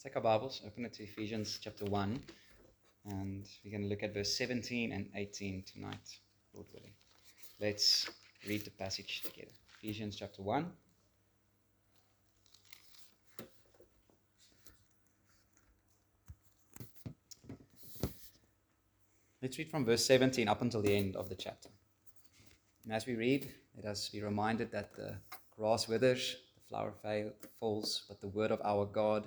Take our Bibles, open it to Ephesians chapter 1, and we're going to look at verse 17 and 18 tonight, Lord willing. Let's read the passage together. Ephesians chapter 1. Let's read from verse 17 up until the end of the chapter. And as we read, let us be reminded that the grass withers, the flower falls, but the word of our God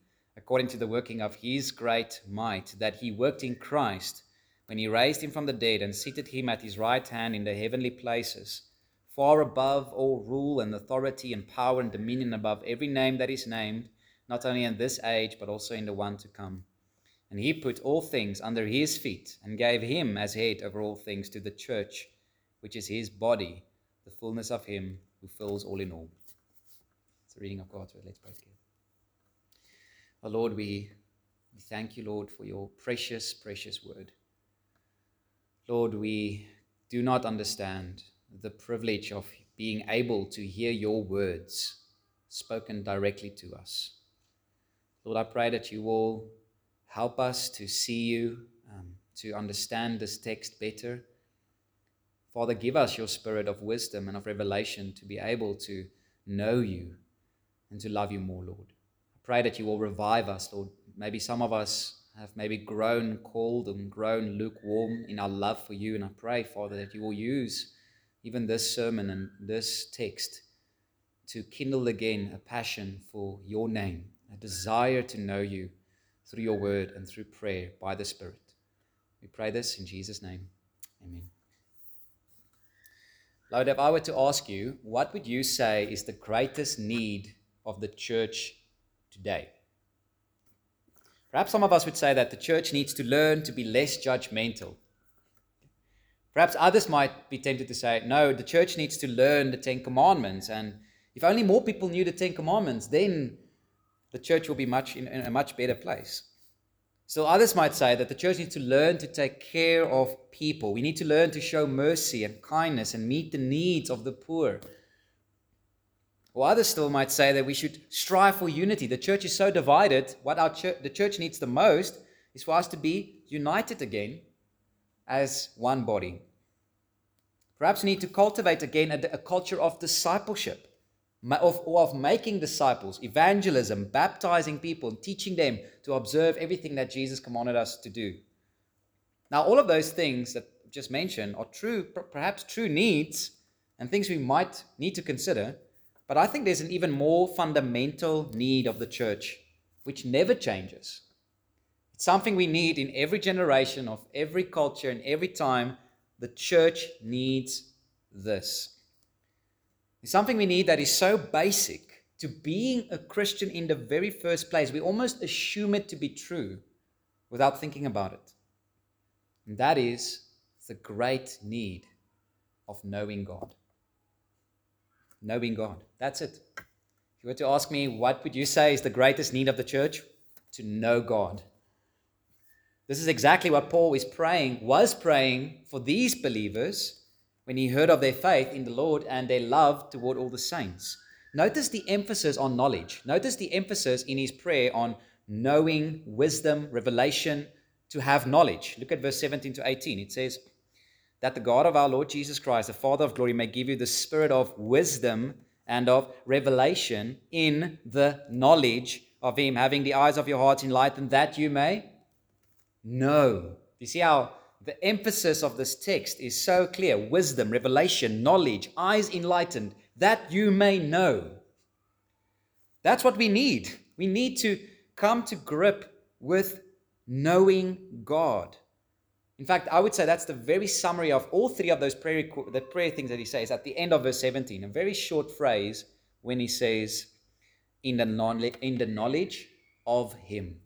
according to the working of his great might, that he worked in Christ when he raised him from the dead and seated him at his right hand in the heavenly places, far above all rule and authority and power and dominion, above every name that is named, not only in this age but also in the one to come. And he put all things under his feet and gave him as head over all things to the church, which is his body, the fullness of him who fills all in all. It's the reading of God's word. Let's pray together. Oh Lord, we thank you, Lord, for your precious, precious word. Lord, we do not understand the privilege of being able to hear your words spoken directly to us. Lord, I pray that you will help us to see you, to understand this text better. Father, give us your spirit of wisdom and of revelation to be able to know you and to love you more, Lord. Pray that you will revive us, Lord. Maybe some of us have grown cold and grown lukewarm in our love for you. And I pray, Father, that you will use even this sermon and this text to kindle again a passion for your name, a desire to know you through your word and through prayer by the Spirit. We pray this in Jesus' name. Amen. Lord, if I were to ask you, what would you say is the greatest need of the church today? Perhaps some of us would say that the church needs to learn to be less judgmental. Perhaps others might be tempted to say, no, the church needs to learn the Ten Commandments, and if only more people knew the Ten Commandments, then the church will be in a much better place. So others might say that the church needs to learn to take care of people. We need to learn to show mercy and kindness and meet the needs of the poor. Or others still might say that we should strive for unity. The church is so divided. What the church needs the most is for us to be united again as one body. Perhaps we need to cultivate again a culture of discipleship, of making disciples, evangelism, baptizing people, and teaching them to observe everything that Jesus commanded us to do. Now, all of those things that I've just mentioned are perhaps true needs and things we might need to consider. But I think there's an even more fundamental need of the church, which never changes. It's something we need in every generation, of every culture, and every time. The church needs this. It's something we need that is so basic to being a Christian in the very first place. We almost assume it to be true without thinking about it. And that is the great need of knowing God. Knowing God. That's it. If you were to ask me, what would you say is the greatest need of the church? To know God. This is exactly what Paul was praying for these believers when he heard of their faith in the Lord and their love toward all the saints. Notice the emphasis on knowledge. Notice the emphasis in his prayer on knowing, wisdom, revelation, to have knowledge. Look at verse 17 to 18. It says, that the God of our Lord Jesus Christ, the Father of glory, may give you the spirit of wisdom and of revelation in the knowledge of him, having the eyes of your hearts enlightened, that you may know. You see how the emphasis of this text is so clear. Wisdom, revelation, knowledge, eyes enlightened, that you may know. That's what we need. We need to come to grip with knowing God. In fact, I would say that's the very summary of all three of those prayer things that he says at the end of verse 17. A very short phrase when he says, in the knowledge of him.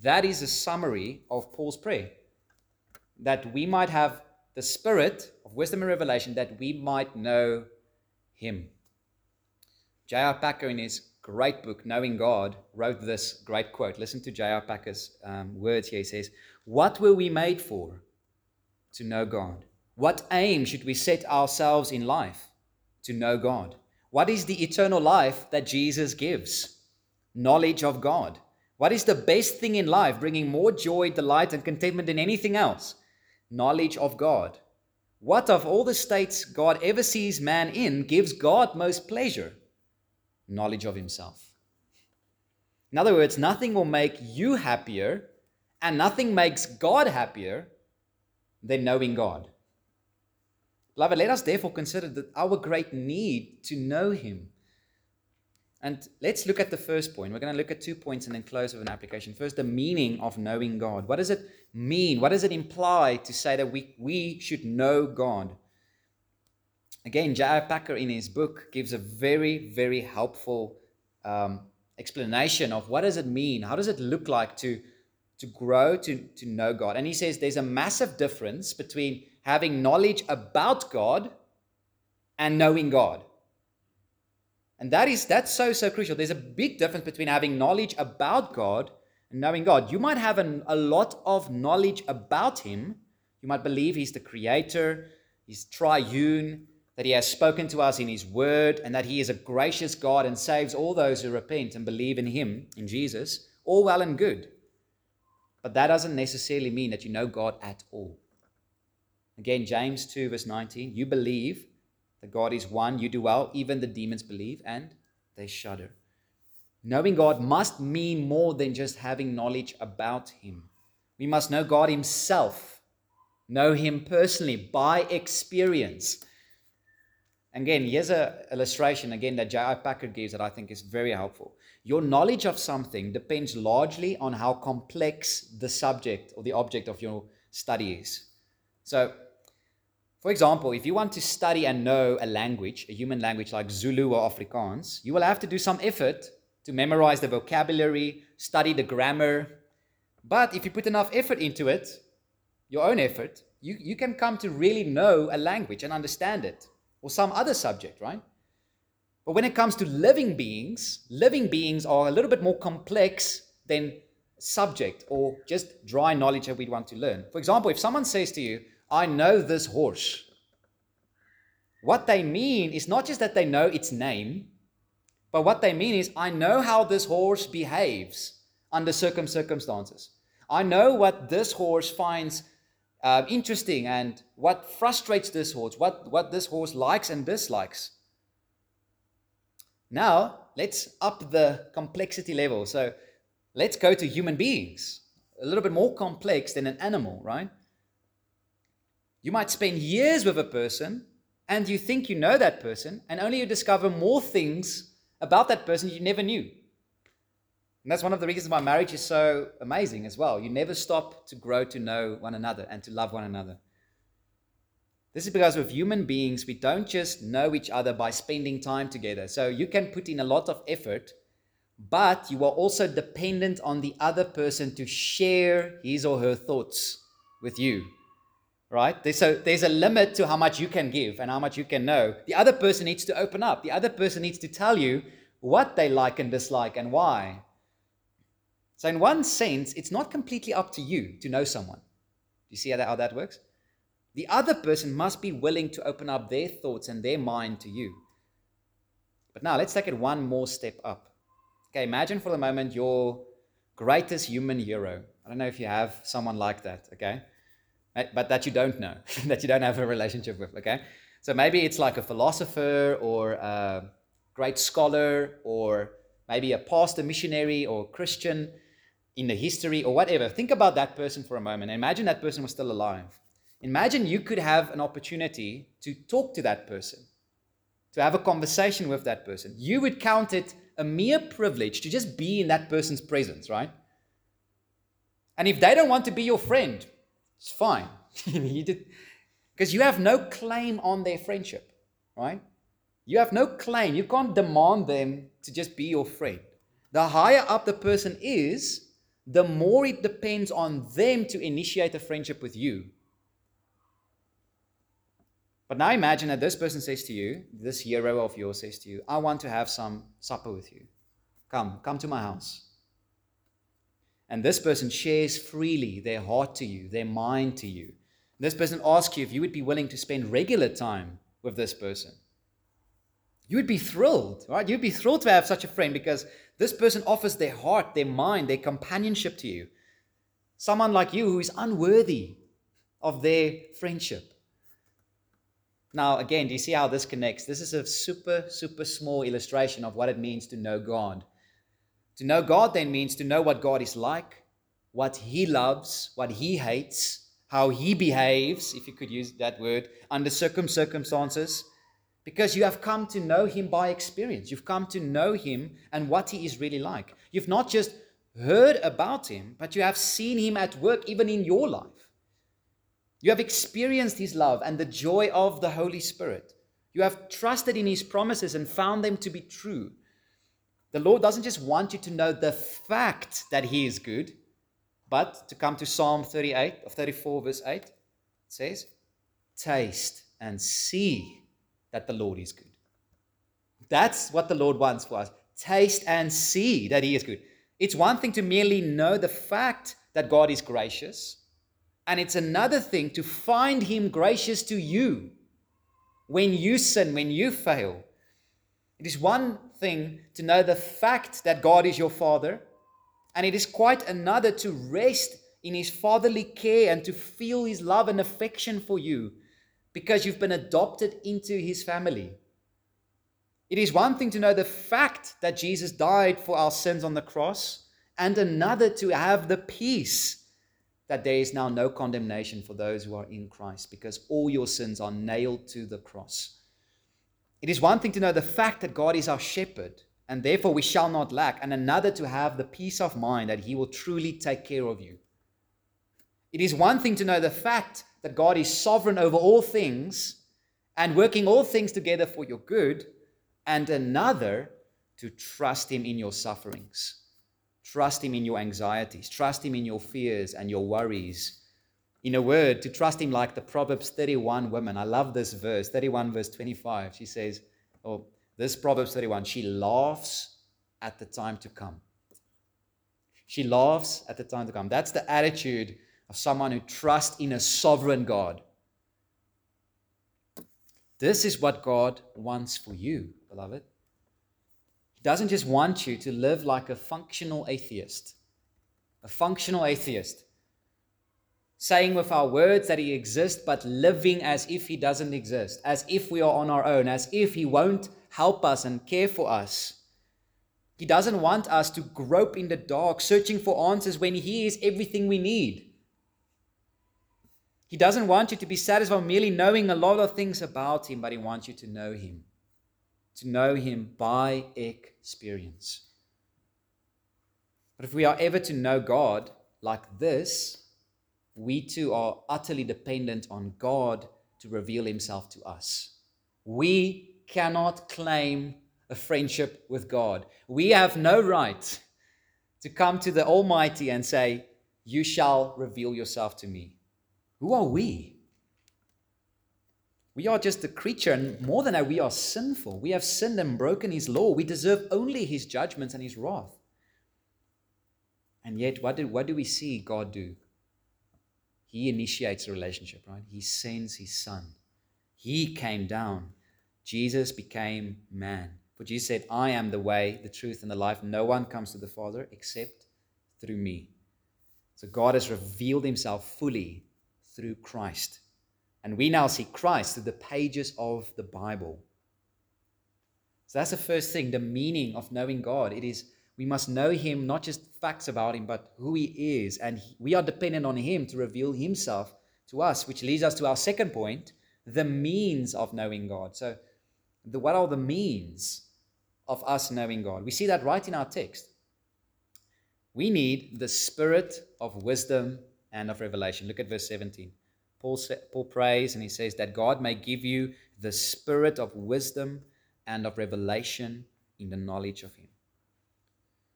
That is a summary of Paul's prayer. that we might have the spirit of wisdom and revelation, that we might know him. J.R. Packer, in his great book, Knowing God, wrote this great quote. Listen to J.R. Packer's words here. He says, "What were we made for? To know God. What aim should we set ourselves in life? To know God. What is the eternal life that Jesus gives? Knowledge of God. What is the best thing in life, bringing more joy, delight, and contentment than anything else? Knowledge of God. What of all the states God ever sees man in gives God most pleasure? Knowledge of himself." In other words, nothing will make you happier, and nothing makes God happier than knowing God. Beloved, let us therefore consider that our great need to know him. And let's look at the first point. We're going to look at 2 points and then close with an application. First, the meaning of knowing God. What does it mean? What does it imply to say that we should know God? Again, J.R. Packer in his book gives a very, very helpful explanation of what does it mean? How does it look like to grow to know God? And he says there's a massive difference between having knowledge about God and knowing God. And that's so crucial. There's a big difference between having knowledge about God and knowing God. You might have a lot of knowledge about him. You might believe he's the creator, he's triune, that he has spoken to us in his word, and that he is a gracious God and saves all those who repent and believe in him, in Jesus. All well and good. But that doesn't necessarily mean that you know God at all. Again, James 2 verse 19, "You believe that God is one, you do well, even the demons believe and they shudder." Knowing God must mean more than just having knowledge about him. We must know God himself, know him personally by experience. Again, here's an illustration again that J.R. Packer gives that I think is very helpful. Your knowledge of something depends largely on how complex the subject or the object of your study is. So, for example, if you want to study and know a language, a human language like Zulu or Afrikaans, you will have to do some effort to memorize the vocabulary, study the grammar. But if you put enough effort into it, your own effort, you can come to really know a language and understand it, or some other subject, right? But when it comes to living beings are a little bit more complex than subject or just dry knowledge that we'd want to learn. For example, if someone says to you, "I know this horse," what they mean is not just that they know its name, but what they mean is, "I know how this horse behaves under certain circumstances. I know what this horse finds interesting and what frustrates this horse, what this horse likes and dislikes." Now, let's up the complexity level. So let's go to human beings, a little bit more complex than an animal, right? You might spend years with a person and you think you know that person, and only you discover more things about that person you never knew. And that's one of the reasons why marriage is so amazing as well. You never stop to grow to know one another and to love one another. This is because with human beings, we don't just know each other by spending time together. So you can put in a lot of effort, but you are also dependent on the other person to share his or her thoughts with you, right? So there's a limit to how much you can give and how much you can know. The other person needs to open up. The other person needs to tell you what they like and dislike and why. So in one sense, it's not completely up to you to know someone. Do you see how that works? The other person must be willing to open up their thoughts and their mind to you. But now let's take it one more step up. Okay, imagine for the moment your greatest human hero. I don't know if you have someone like that, okay? But that you don't know, that you don't have a relationship with, okay? So maybe it's like a philosopher or a great scholar, or maybe a pastor, missionary, or Christian in the history or whatever. Think about that person for a moment. Imagine that person was still alive. Imagine you could have an opportunity to talk to that person, to have a conversation with that person. You would count it a mere privilege to just be in that person's presence, right? And if they don't want to be your friend, it's fine. Because you have no claim on their friendship, right? You have no claim. You can't demand them to just be your friend. The higher up the person is, the more it depends on them to initiate a friendship with you But now imagine that this person says to you, this hero of yours says to you, I want to have some supper with you. Come to my house. And this person shares freely their heart to you, their mind to you. This person asks you if you would be willing to spend regular time with this person. You would be thrilled, right? You'd be thrilled to have such a friend because this person offers their heart, their mind, their companionship to you. Someone like you who is unworthy of their friendship. Now, again, do you see how this connects? This is a super, super small illustration of what it means to know God. To know God then means to know what God is like, what He loves, what He hates, how He behaves, if you could use that word, under certain circumstances. Because you have come to know Him by experience. You've come to know Him and what He is really like. You've not just heard about Him, but you have seen Him at work even in your life. You have experienced His love and the joy of the Holy Spirit. You have trusted in His promises and found them to be true. The Lord doesn't just want you to know the fact that He is good, but to come to Psalm 34, verse 8, it says, taste and see that the Lord is good. That's what the Lord wants for us. Taste and see that He is good. It's one thing to merely know the fact that God is gracious, and it's another thing to find Him gracious to you when you sin, when you fail. It is one thing to know the fact that God is your Father, and it is quite another to rest in His fatherly care and to feel His love and affection for you, because you've been adopted into His family. It is one thing to know the fact that Jesus died for our sins on the cross, and another to have the peace that there is now no condemnation for those who are in Christ, because all your sins are nailed to the cross. It is one thing to know the fact that God is our shepherd, and therefore we shall not lack, and another to have the peace of mind that He will truly take care of you. It is one thing to know the fact that God is sovereign over all things and working all things together for your good, and another to trust Him in your sufferings, trust Him in your anxieties, trust Him in your fears and your worries. In a word, to trust Him like the Proverbs 31 woman. I love this verse, 31 verse 25. She says, oh, this Proverbs 31, she laughs at the time to come. She laughs at the time to come. That's the attitude of someone who trusts in a sovereign God. This is what God wants for you, beloved. He doesn't just want you to live like a functional atheist. A functional atheist. Saying with our words that He exists, but living as if He doesn't exist. As if we are on our own. As if He won't help us and care for us. He doesn't want us to grope in the dark, searching for answers when He is everything we need. He doesn't want you to be satisfied merely knowing a lot of things about Him, but He wants you to know Him. To know Him by experience. But if we are ever to know God like this, we too are utterly dependent on God to reveal Himself to us. We cannot claim a friendship with God. We have no right to come to the Almighty and say, "You shall reveal yourself to me." Who are we? We are just a creature, and more than that, we are sinful. We have sinned and broken His law. We deserve only His judgments and His wrath. And yet, what do we see God do? He initiates a relationship, right? He sends His Son. He came down. Jesus became man. For Jesus said, I am the way, the truth, and the life. No one comes to the Father except through me. So God has revealed Himself fully through Christ. And we now see Christ through the pages of the Bible. So that's the first thing, the meaning of knowing God. It is we must know Him, not just facts about Him, but who He is. And we are dependent on Him to reveal Himself to us, which leads us to our second point, the means of knowing God. So what are the means of us knowing God? We see that right in our text. We need the spirit of wisdom and of revelation. Look at verse 17. Paul prays and he says that God may give you the spirit of wisdom and of revelation in the knowledge of Him.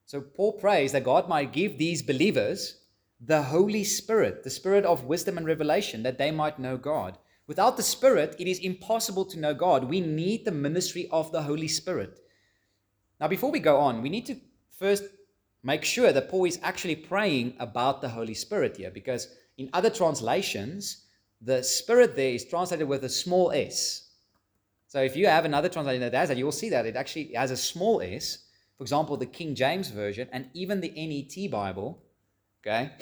So Paul prays that God might give these believers the Holy Spirit, the spirit of wisdom and revelation, that they might know God. Without the Spirit, it is impossible to know God. We need the ministry of the Holy Spirit. Now, before we go on, we need to first make sure that Paul is actually praying about the Holy Spirit here, because in other translations, the Spirit there is translated with a small s. So if you have another translation that has that, you will see that it actually has a small s. For example, the King James Version and even the NET Bible, okay,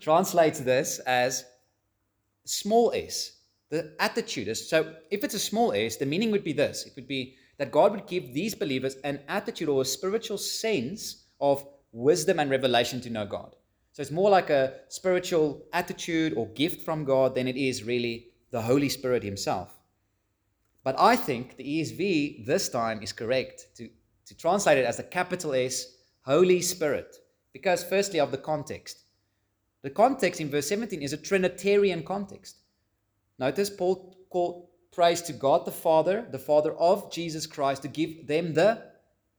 translates this as small s. The attitude is, so if it's a small s, the meaning would be this. It would be that God would give these believers an attitude or a spiritual sense of wisdom and revelation to know God. So it's more like a spiritual attitude or gift from God than it is really the Holy Spirit himself. But I think the ESV this time is correct to translate it as a capital S, Holy Spirit, because firstly of the context. The context in verse 17 is a Trinitarian context. Notice Paul prays to God the Father of Jesus Christ, to give them the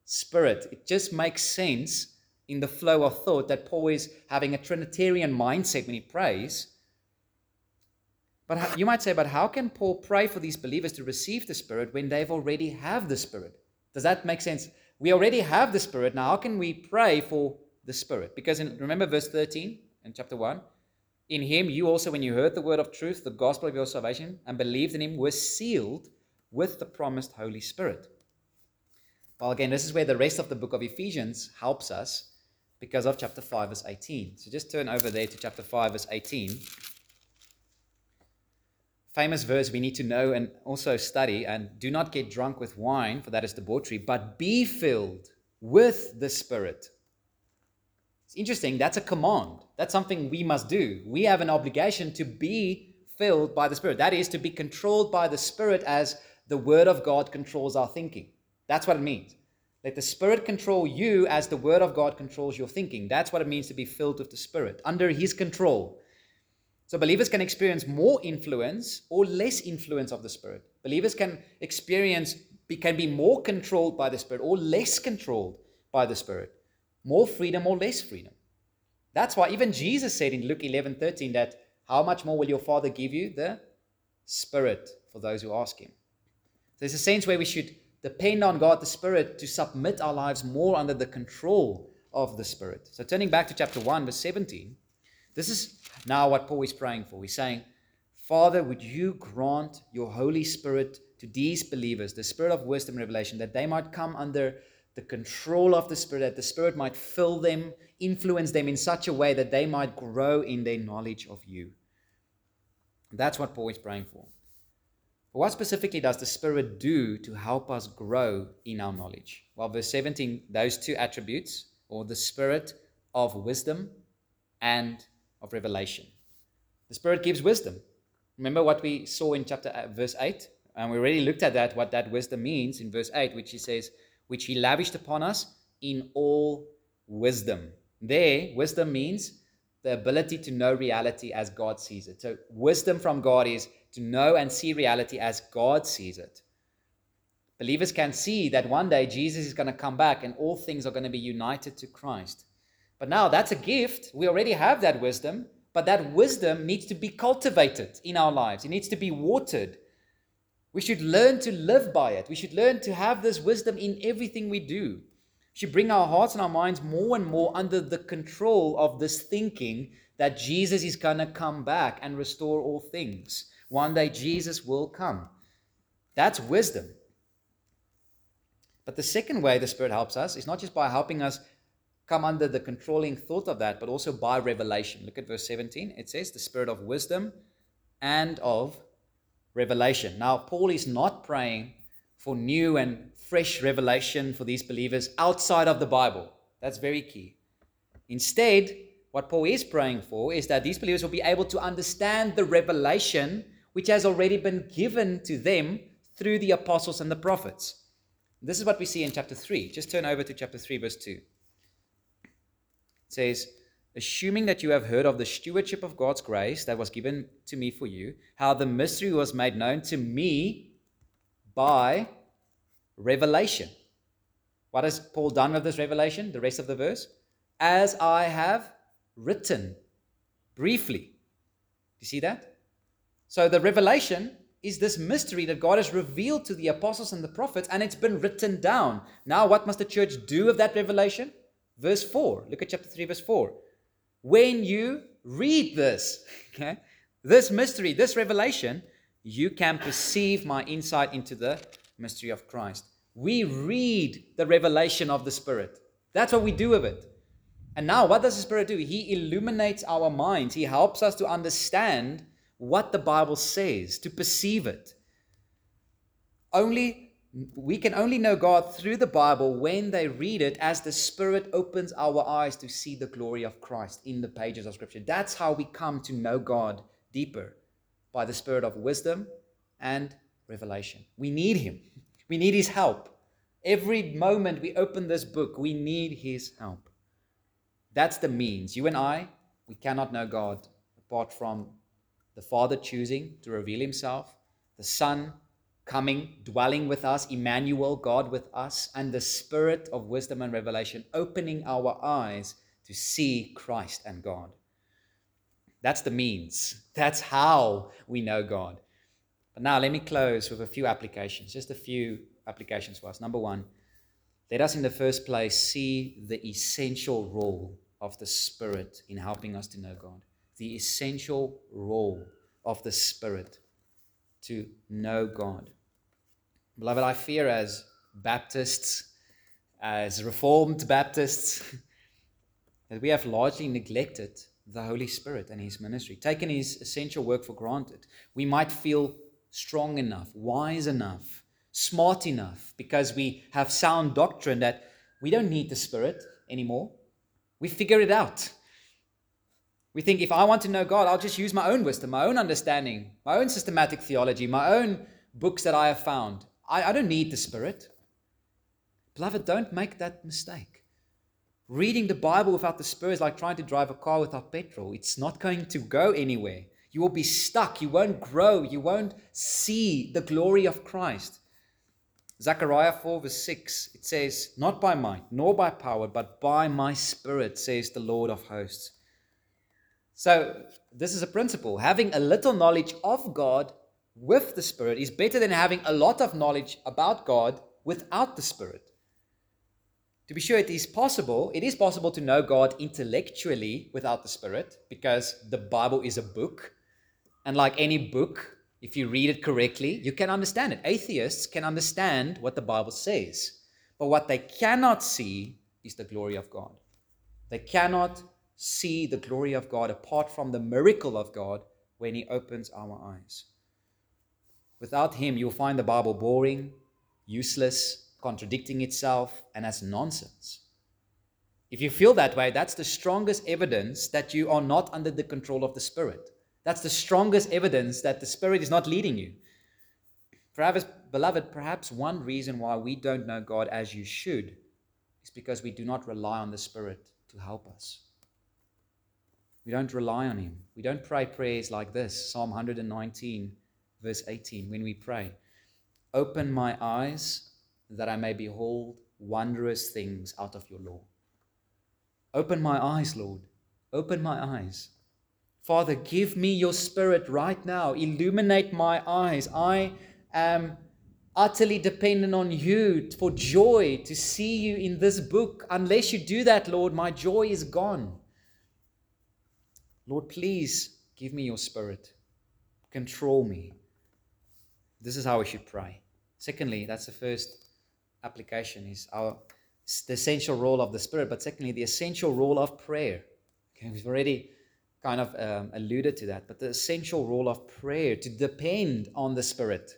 Spirit. It just makes sense in the flow of thought that Paul is having a Trinitarian mindset when he prays. But you might say, but how can Paul pray for these believers to receive the Spirit when they've already have the Spirit? Does that make sense? We already have the Spirit. Now, how can we pray for the Spirit? Because remember verse 13 in chapter 1, in him you also, when you heard the word of truth, the gospel of your salvation, and believed in him, were sealed with the promised Holy Spirit. Well, again, this is where the rest of the book of Ephesians helps us, because of chapter 5, verse 18. So just turn over there to chapter 5, verse 18. Famous verse we need to know and also study. And do not get drunk with wine, for that is debauchery, but be filled with the Spirit. It's interesting. That's a command. That's something we must do. We have an obligation to be filled by the Spirit. That is, to be controlled by the Spirit as the Word of God controls our thinking. That's what it means. Let the Spirit control you as the Word of God controls your thinking. That's what it means to be filled with the Spirit, under his control. So believers can experience more influence or less influence of the Spirit. Believers can be more controlled by the Spirit or less controlled by the Spirit. More freedom or less freedom. That's why even Jesus said in Luke 11:13 that how much more will your Father give you the Spirit for those who ask him. So there's a sense where we should depend on God, the Spirit, to submit our lives more under the control of the Spirit. So turning back to chapter 1, verse 17, this is now what Paul is praying for. He's saying, Father, would you grant your Holy Spirit to these believers, the Spirit of wisdom and revelation, that they might come under the control of the Spirit, that the Spirit might fill them, influence them in such a way that they might grow in their knowledge of you. That's what Paul is praying for. What specifically does the Spirit do to help us grow in our knowledge? Well, verse 17, those two attributes, or the Spirit of wisdom and of revelation. The Spirit gives wisdom. Remember what we saw in verse 8? And we already looked at that, what that wisdom means in verse 8, which he says, which he lavished upon us in all wisdom. There, wisdom means the ability to know reality as God sees it. So wisdom from God is to know and see reality as God sees it. Believers can see that one day Jesus is going to come back and all things are going to be united to Christ. But now that's a gift. We already have that wisdom, but that wisdom needs to be cultivated in our lives. It needs to be watered. We should learn to live by it. We should learn to have this wisdom in everything we do. We should bring our hearts and our minds more and more under the control of this thinking that Jesus is going to come back and restore all things. One day Jesus will come. That's wisdom. But the second way the Spirit helps us is not just by helping us come under the controlling thought of that, but also by revelation. Look at verse 17. It says the Spirit of wisdom and of revelation. Now, Paul is not praying for new and fresh revelation for these believers outside of the Bible. That's very key. Instead, what Paul is praying for is that these believers will be able to understand the revelation which has already been given to them through the apostles and the prophets. This is what we see in chapter 3. Just turn over to chapter 3, verse 2. It says, assuming that you have heard of the stewardship of God's grace that was given to me for you, how the mystery was made known to me by revelation. What has Paul done with this revelation? The rest of the verse. As I have written briefly. Do you see that? So the revelation is this mystery that God has revealed to the apostles and the prophets, and it's been written down. Now, what must the church do with that revelation? Verse 4. Look at chapter 3, verse 4. When you read this, okay, this mystery, this revelation, you can perceive my insight into the mystery of Christ. We read the revelation of the Spirit. That's what we do with it. And now, what does the Spirit do? He illuminates our minds. He helps us to understand what the Bible says, to perceive it. We can only know God through the Bible when they read it, as the Spirit opens our eyes to see the glory of Christ in the pages of Scripture. That's how we come to know God deeper, by the Spirit of wisdom and revelation. We need Him. We need His help. Every moment we open this book, we need His help. That's the means. You and I, we cannot know God apart from the Father choosing to reveal Himself, the Son coming, dwelling with us, Emmanuel, God with us, and the Spirit of wisdom and revelation opening our eyes to see Christ and God. That's the means. That's how we know God. But now let me close with a few applications, just a few applications for us. Number one, let us in the first place see the essential role of the Spirit in helping us to know God. The essential role of the Spirit to know God. Beloved, I fear as Baptists, as Reformed Baptists, that we have largely neglected the Holy Spirit and His ministry, taken His essential work for granted. We might feel strong enough, wise enough, smart enough, because we have sound doctrine that we don't need the Spirit anymore. We figure it out. We think, if I want to know God, I'll just use my own wisdom, my own understanding, my own systematic theology, my own books that I have found. I don't need the Spirit. Beloved, don't make that mistake. Reading the Bible without the Spirit is like trying to drive a car without petrol. It's not going to go anywhere. You will be stuck. You won't grow. You won't see the glory of Christ. Zechariah 4 verse 6, it says, "Not by might, nor by power, but by my Spirit, says the Lord of hosts." So this is a principle. Having a little knowledge of God with the Spirit is better than having a lot of knowledge about God without the Spirit. To be sure, it is possible to know God intellectually without the Spirit, because the Bible is a book. And like any book, if you read it correctly, you can understand it. Atheists can understand what the Bible says. But what they cannot see is the glory of God. They cannot see the glory of God apart from the miracle of God when He opens our eyes. Without Him, you'll find the Bible boring, useless, contradicting itself, and as nonsense. If you feel that way, that's the strongest evidence that you are not under the control of the Spirit. That's the strongest evidence that the Spirit is not leading you. Beloved, perhaps one reason why we don't know God as you should is because we do not rely on the Spirit to help us. We don't rely on Him. We don't pray prayers like this. Psalm 119, verse 18, when we pray, "Open my eyes that I may behold wondrous things out of your law." Open my eyes, Lord. Open my eyes. Father, give me your Spirit right now. Illuminate my eyes. I am utterly dependent on you for joy to see you in this book. Unless you do that, Lord, my joy is gone. Lord, please give me your Spirit. Control me. This is how we should pray. Secondly, that's the first application, is the essential role of the Spirit. But secondly, the essential role of prayer. Okay, we've already kind of alluded to that. But the essential role of prayer, to depend on the Spirit.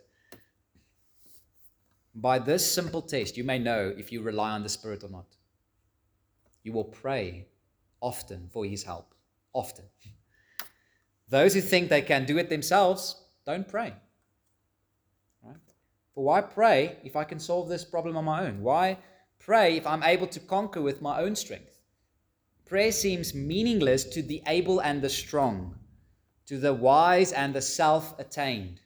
By this simple test, you may know if you rely on the Spirit or not. You will pray often for His help. Often. Those who think they can do it themselves don't pray. Right? But why pray if I can solve this problem on my own? Why pray if I'm able to conquer with my own strength? Prayer seems meaningless to the able and the strong, to the wise and the self-attained.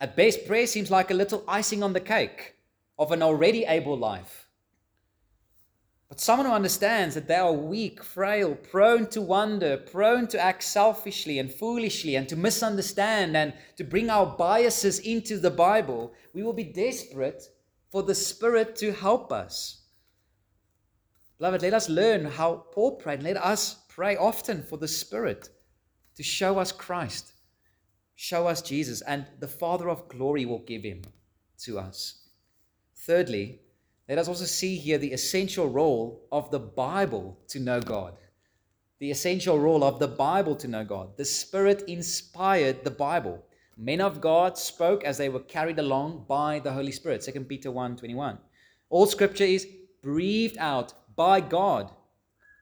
At best, prayer seems like a little icing on the cake of an already able life. But someone who understands that they are weak, frail, prone to wander, prone to act selfishly and foolishly and to misunderstand and to bring our biases into the Bible, we will be desperate for the Spirit to help us. Beloved, let us learn how Paul prayed. Let us pray often for the Spirit to show us Christ, show us Jesus, and the Father of glory will give him to us. Thirdly, let us also see here the essential role of the Bible to know God. The essential role of the Bible to know God. The Spirit inspired the Bible. Men of God spoke as they were carried along by the Holy Spirit. 2 Peter 1:21. All Scripture is breathed out by God.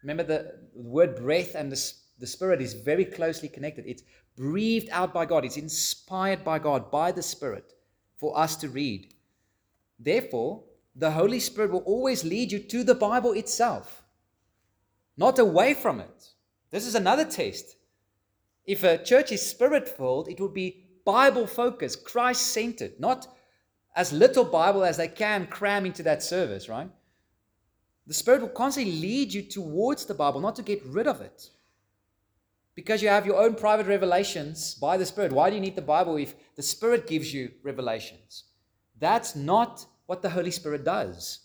Remember the word breath and the Spirit is very closely connected. It's breathed out by God. It's inspired by God, by the Spirit, for us to read. Therefore, the Holy Spirit will always lead you to the Bible itself, not away from it. This is another test. If a church is Spirit-filled, it will be Bible-focused, Christ-centered, not as little Bible as they can cram into that service, right? The Spirit will constantly lead you towards the Bible, not to get rid of it. Because you have your own private revelations by the Spirit. Why do you need the Bible if the Spirit gives you revelations? That's not what the Holy Spirit does.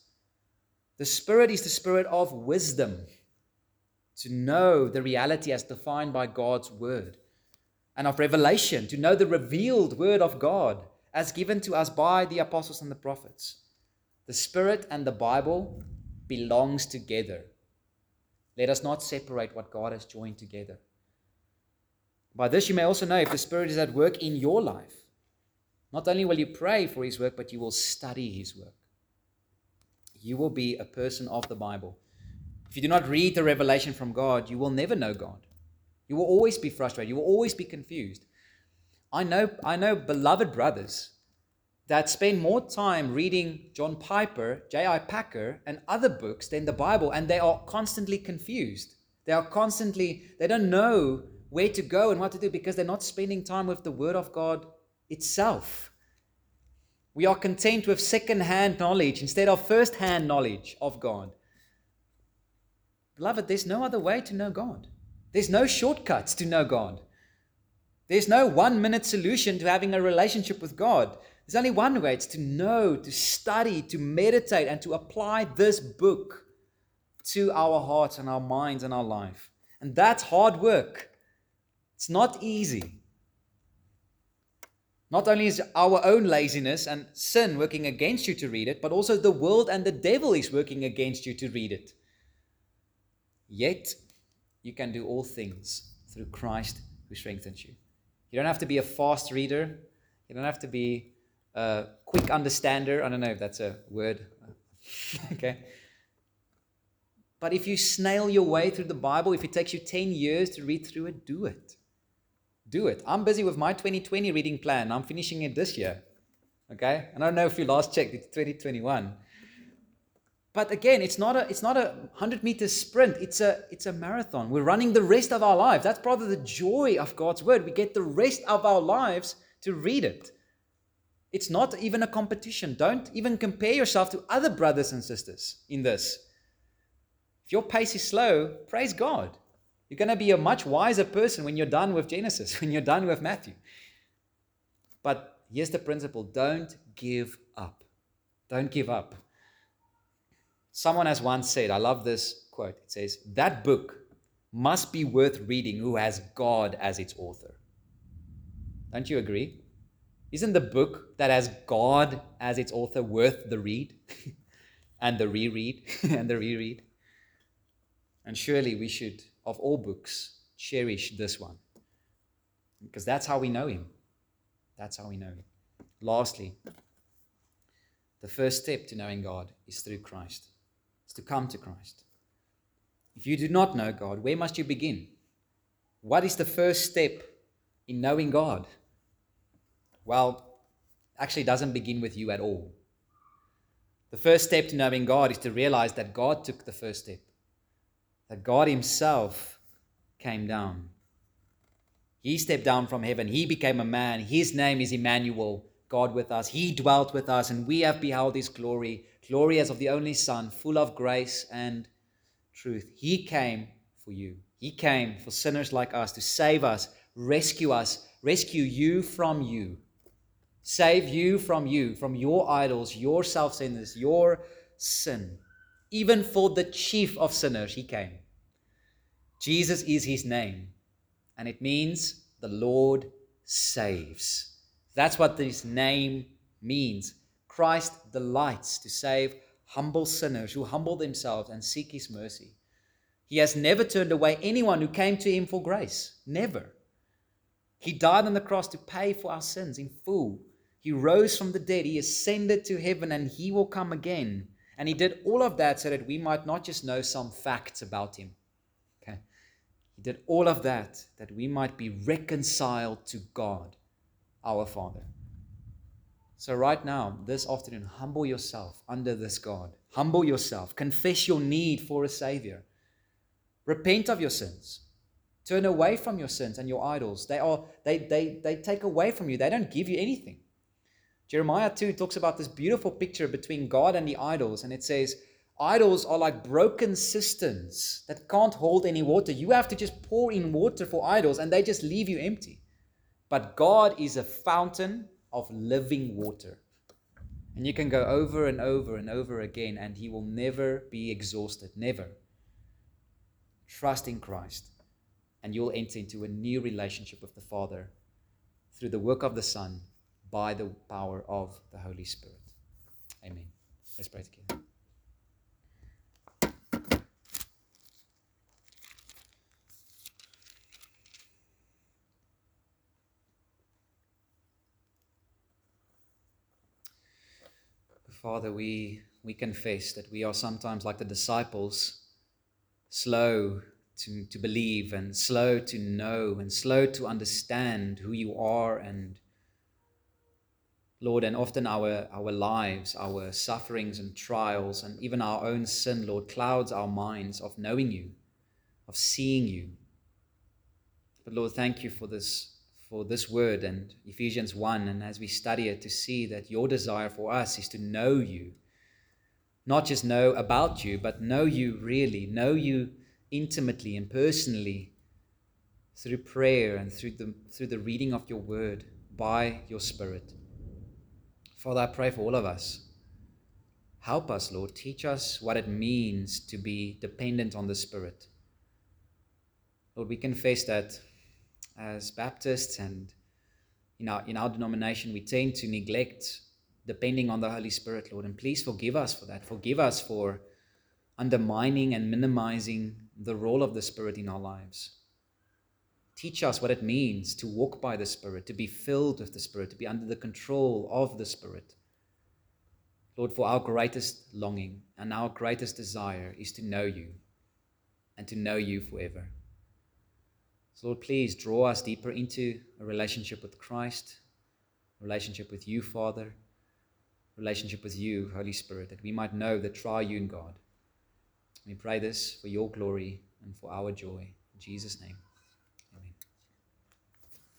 The Spirit is the Spirit of wisdom, to know the reality as defined by God's word, and of revelation, to know the revealed word of God as given to us by the apostles and the prophets. The Spirit and the Bible belongs together. Let us not separate what God has joined together. By this you may also know if the Spirit is at work in your life. Not only will you pray for his work, but you will study his work. You will be a person of the Bible. If you do not read the revelation from God, you will never know God. You will always be frustrated. You will always be confused. I know beloved brothers that spend more time reading John Piper, J.R. Packer, and other books than the Bible, and they are constantly confused. They don't know where to go and what to do because they're not spending time with the Word of God itself. We are content with second-hand knowledge instead of first-hand knowledge of God. Beloved, there's no other way to know God. There's no shortcuts to know God. There's no one-minute solution to having a relationship with God. There's only one way. It's to know, to study, to meditate, and to apply this book to our hearts and our minds and our life. And that's hard work. It's not easy. Not only is our own laziness and sin working against you to read it, but also the world and the devil is working against you to read it. Yet, you can do all things through Christ who strengthens you. You don't have to be a fast reader. You don't have to be a quick understander. I don't know if that's a word. Okay. But if you snail your way through the Bible, if it takes you 10 years to read through it, do it. Do it. I'm busy with my 2020 reading plan. I'm finishing it this year. Okay? And I don't know if you last checked, it's 2021. But again, it's not a 100-meter sprint. It's a marathon. We're running the rest of our lives. That's part of the joy of God's word. We get the rest of our lives to read it. It's not even a competition. Don't even compare yourself to other brothers and sisters in this. If your pace is slow, praise God. You're going to be a much wiser person when you're done with Genesis, when you're done with Matthew. But here's the principle. Don't give up. Don't give up. Someone has once said, I love this quote. It says, that book must be worth reading who has God as its author. Don't you agree? Isn't the book that has God as its author worth the read and the reread and the reread? And surely we should, of all books, cherish this one. Because that's how we know him. That's how we know him. Lastly, the first step to knowing God is through Christ. It's to come to Christ. If you do not know God, where must you begin? What is the first step in knowing God? Well, actually it doesn't begin with you at all. The first step to knowing God is to realize that God took the first step. That God himself came down. He stepped down from heaven. He became a man. His name is Emmanuel, God with us. He dwelt with us, and we have beheld his glory, glory as of the only Son, full of grace and truth. He came for you. He came for sinners like us to save us, rescue you from you, save you, from your idols, your self-centeredness, your sin. Even for the chief of sinners, he came. Jesus is his name, and it means the Lord saves. That's what this name means. Christ delights to save humble sinners who humble themselves and seek his mercy. He has never turned away anyone who came to him for grace. Never. He died on the cross to pay for our sins in full. He rose from the dead. He ascended to heaven, and he will come again. And he did all of that so that we might not just know some facts about him. Okay? He did all of that, that we might be reconciled to God, our Father. So right now, this afternoon, humble yourself under this God. Humble yourself. Confess your need for a Savior. Repent of your sins. Turn away from your sins and your idols. They take away from you. They don't give you anything. Jeremiah 2 talks about this beautiful picture between God and the idols. And it says, idols are like broken cisterns that can't hold any water. You have to just pour in water for idols, and they just leave you empty. But God is a fountain of living water. And you can go over and over and over again, and he will never be exhausted. Never. Trust in Christ, and you'll enter into a new relationship with the Father through the work of the Son, by the power of the Holy Spirit. Amen. Let's pray together. Father, we confess that we are sometimes like the disciples, slow to believe and slow to know and slow to understand who you are, and Lord, and often our lives, our sufferings and trials, and even our own sin, Lord, clouds our minds of knowing you, of seeing you. But Lord, thank you for this word and Ephesians 1, and as we study it, to see that your desire for us is to know you. Not just know about you, but know you really, know you intimately and personally through prayer and through the reading of your word by your Spirit. Father, I pray for all of us. Help us, Lord. Teach us what it means to be dependent on the Spirit. Lord, we confess that as Baptists and in our denomination, we tend to neglect depending on the Holy Spirit, Lord. And please forgive us for that. Forgive us for undermining and minimizing the role of the Spirit in our lives. Teach us what it means to walk by the Spirit, to be filled with the Spirit, to be under the control of the Spirit. Lord, for our greatest longing and our greatest desire is to know you and to know you forever. So Lord, please draw us deeper into a relationship with Christ, a relationship with you, Father, a relationship with you, Holy Spirit, that we might know the triune God. We pray this for your glory and for our joy. In Jesus' name.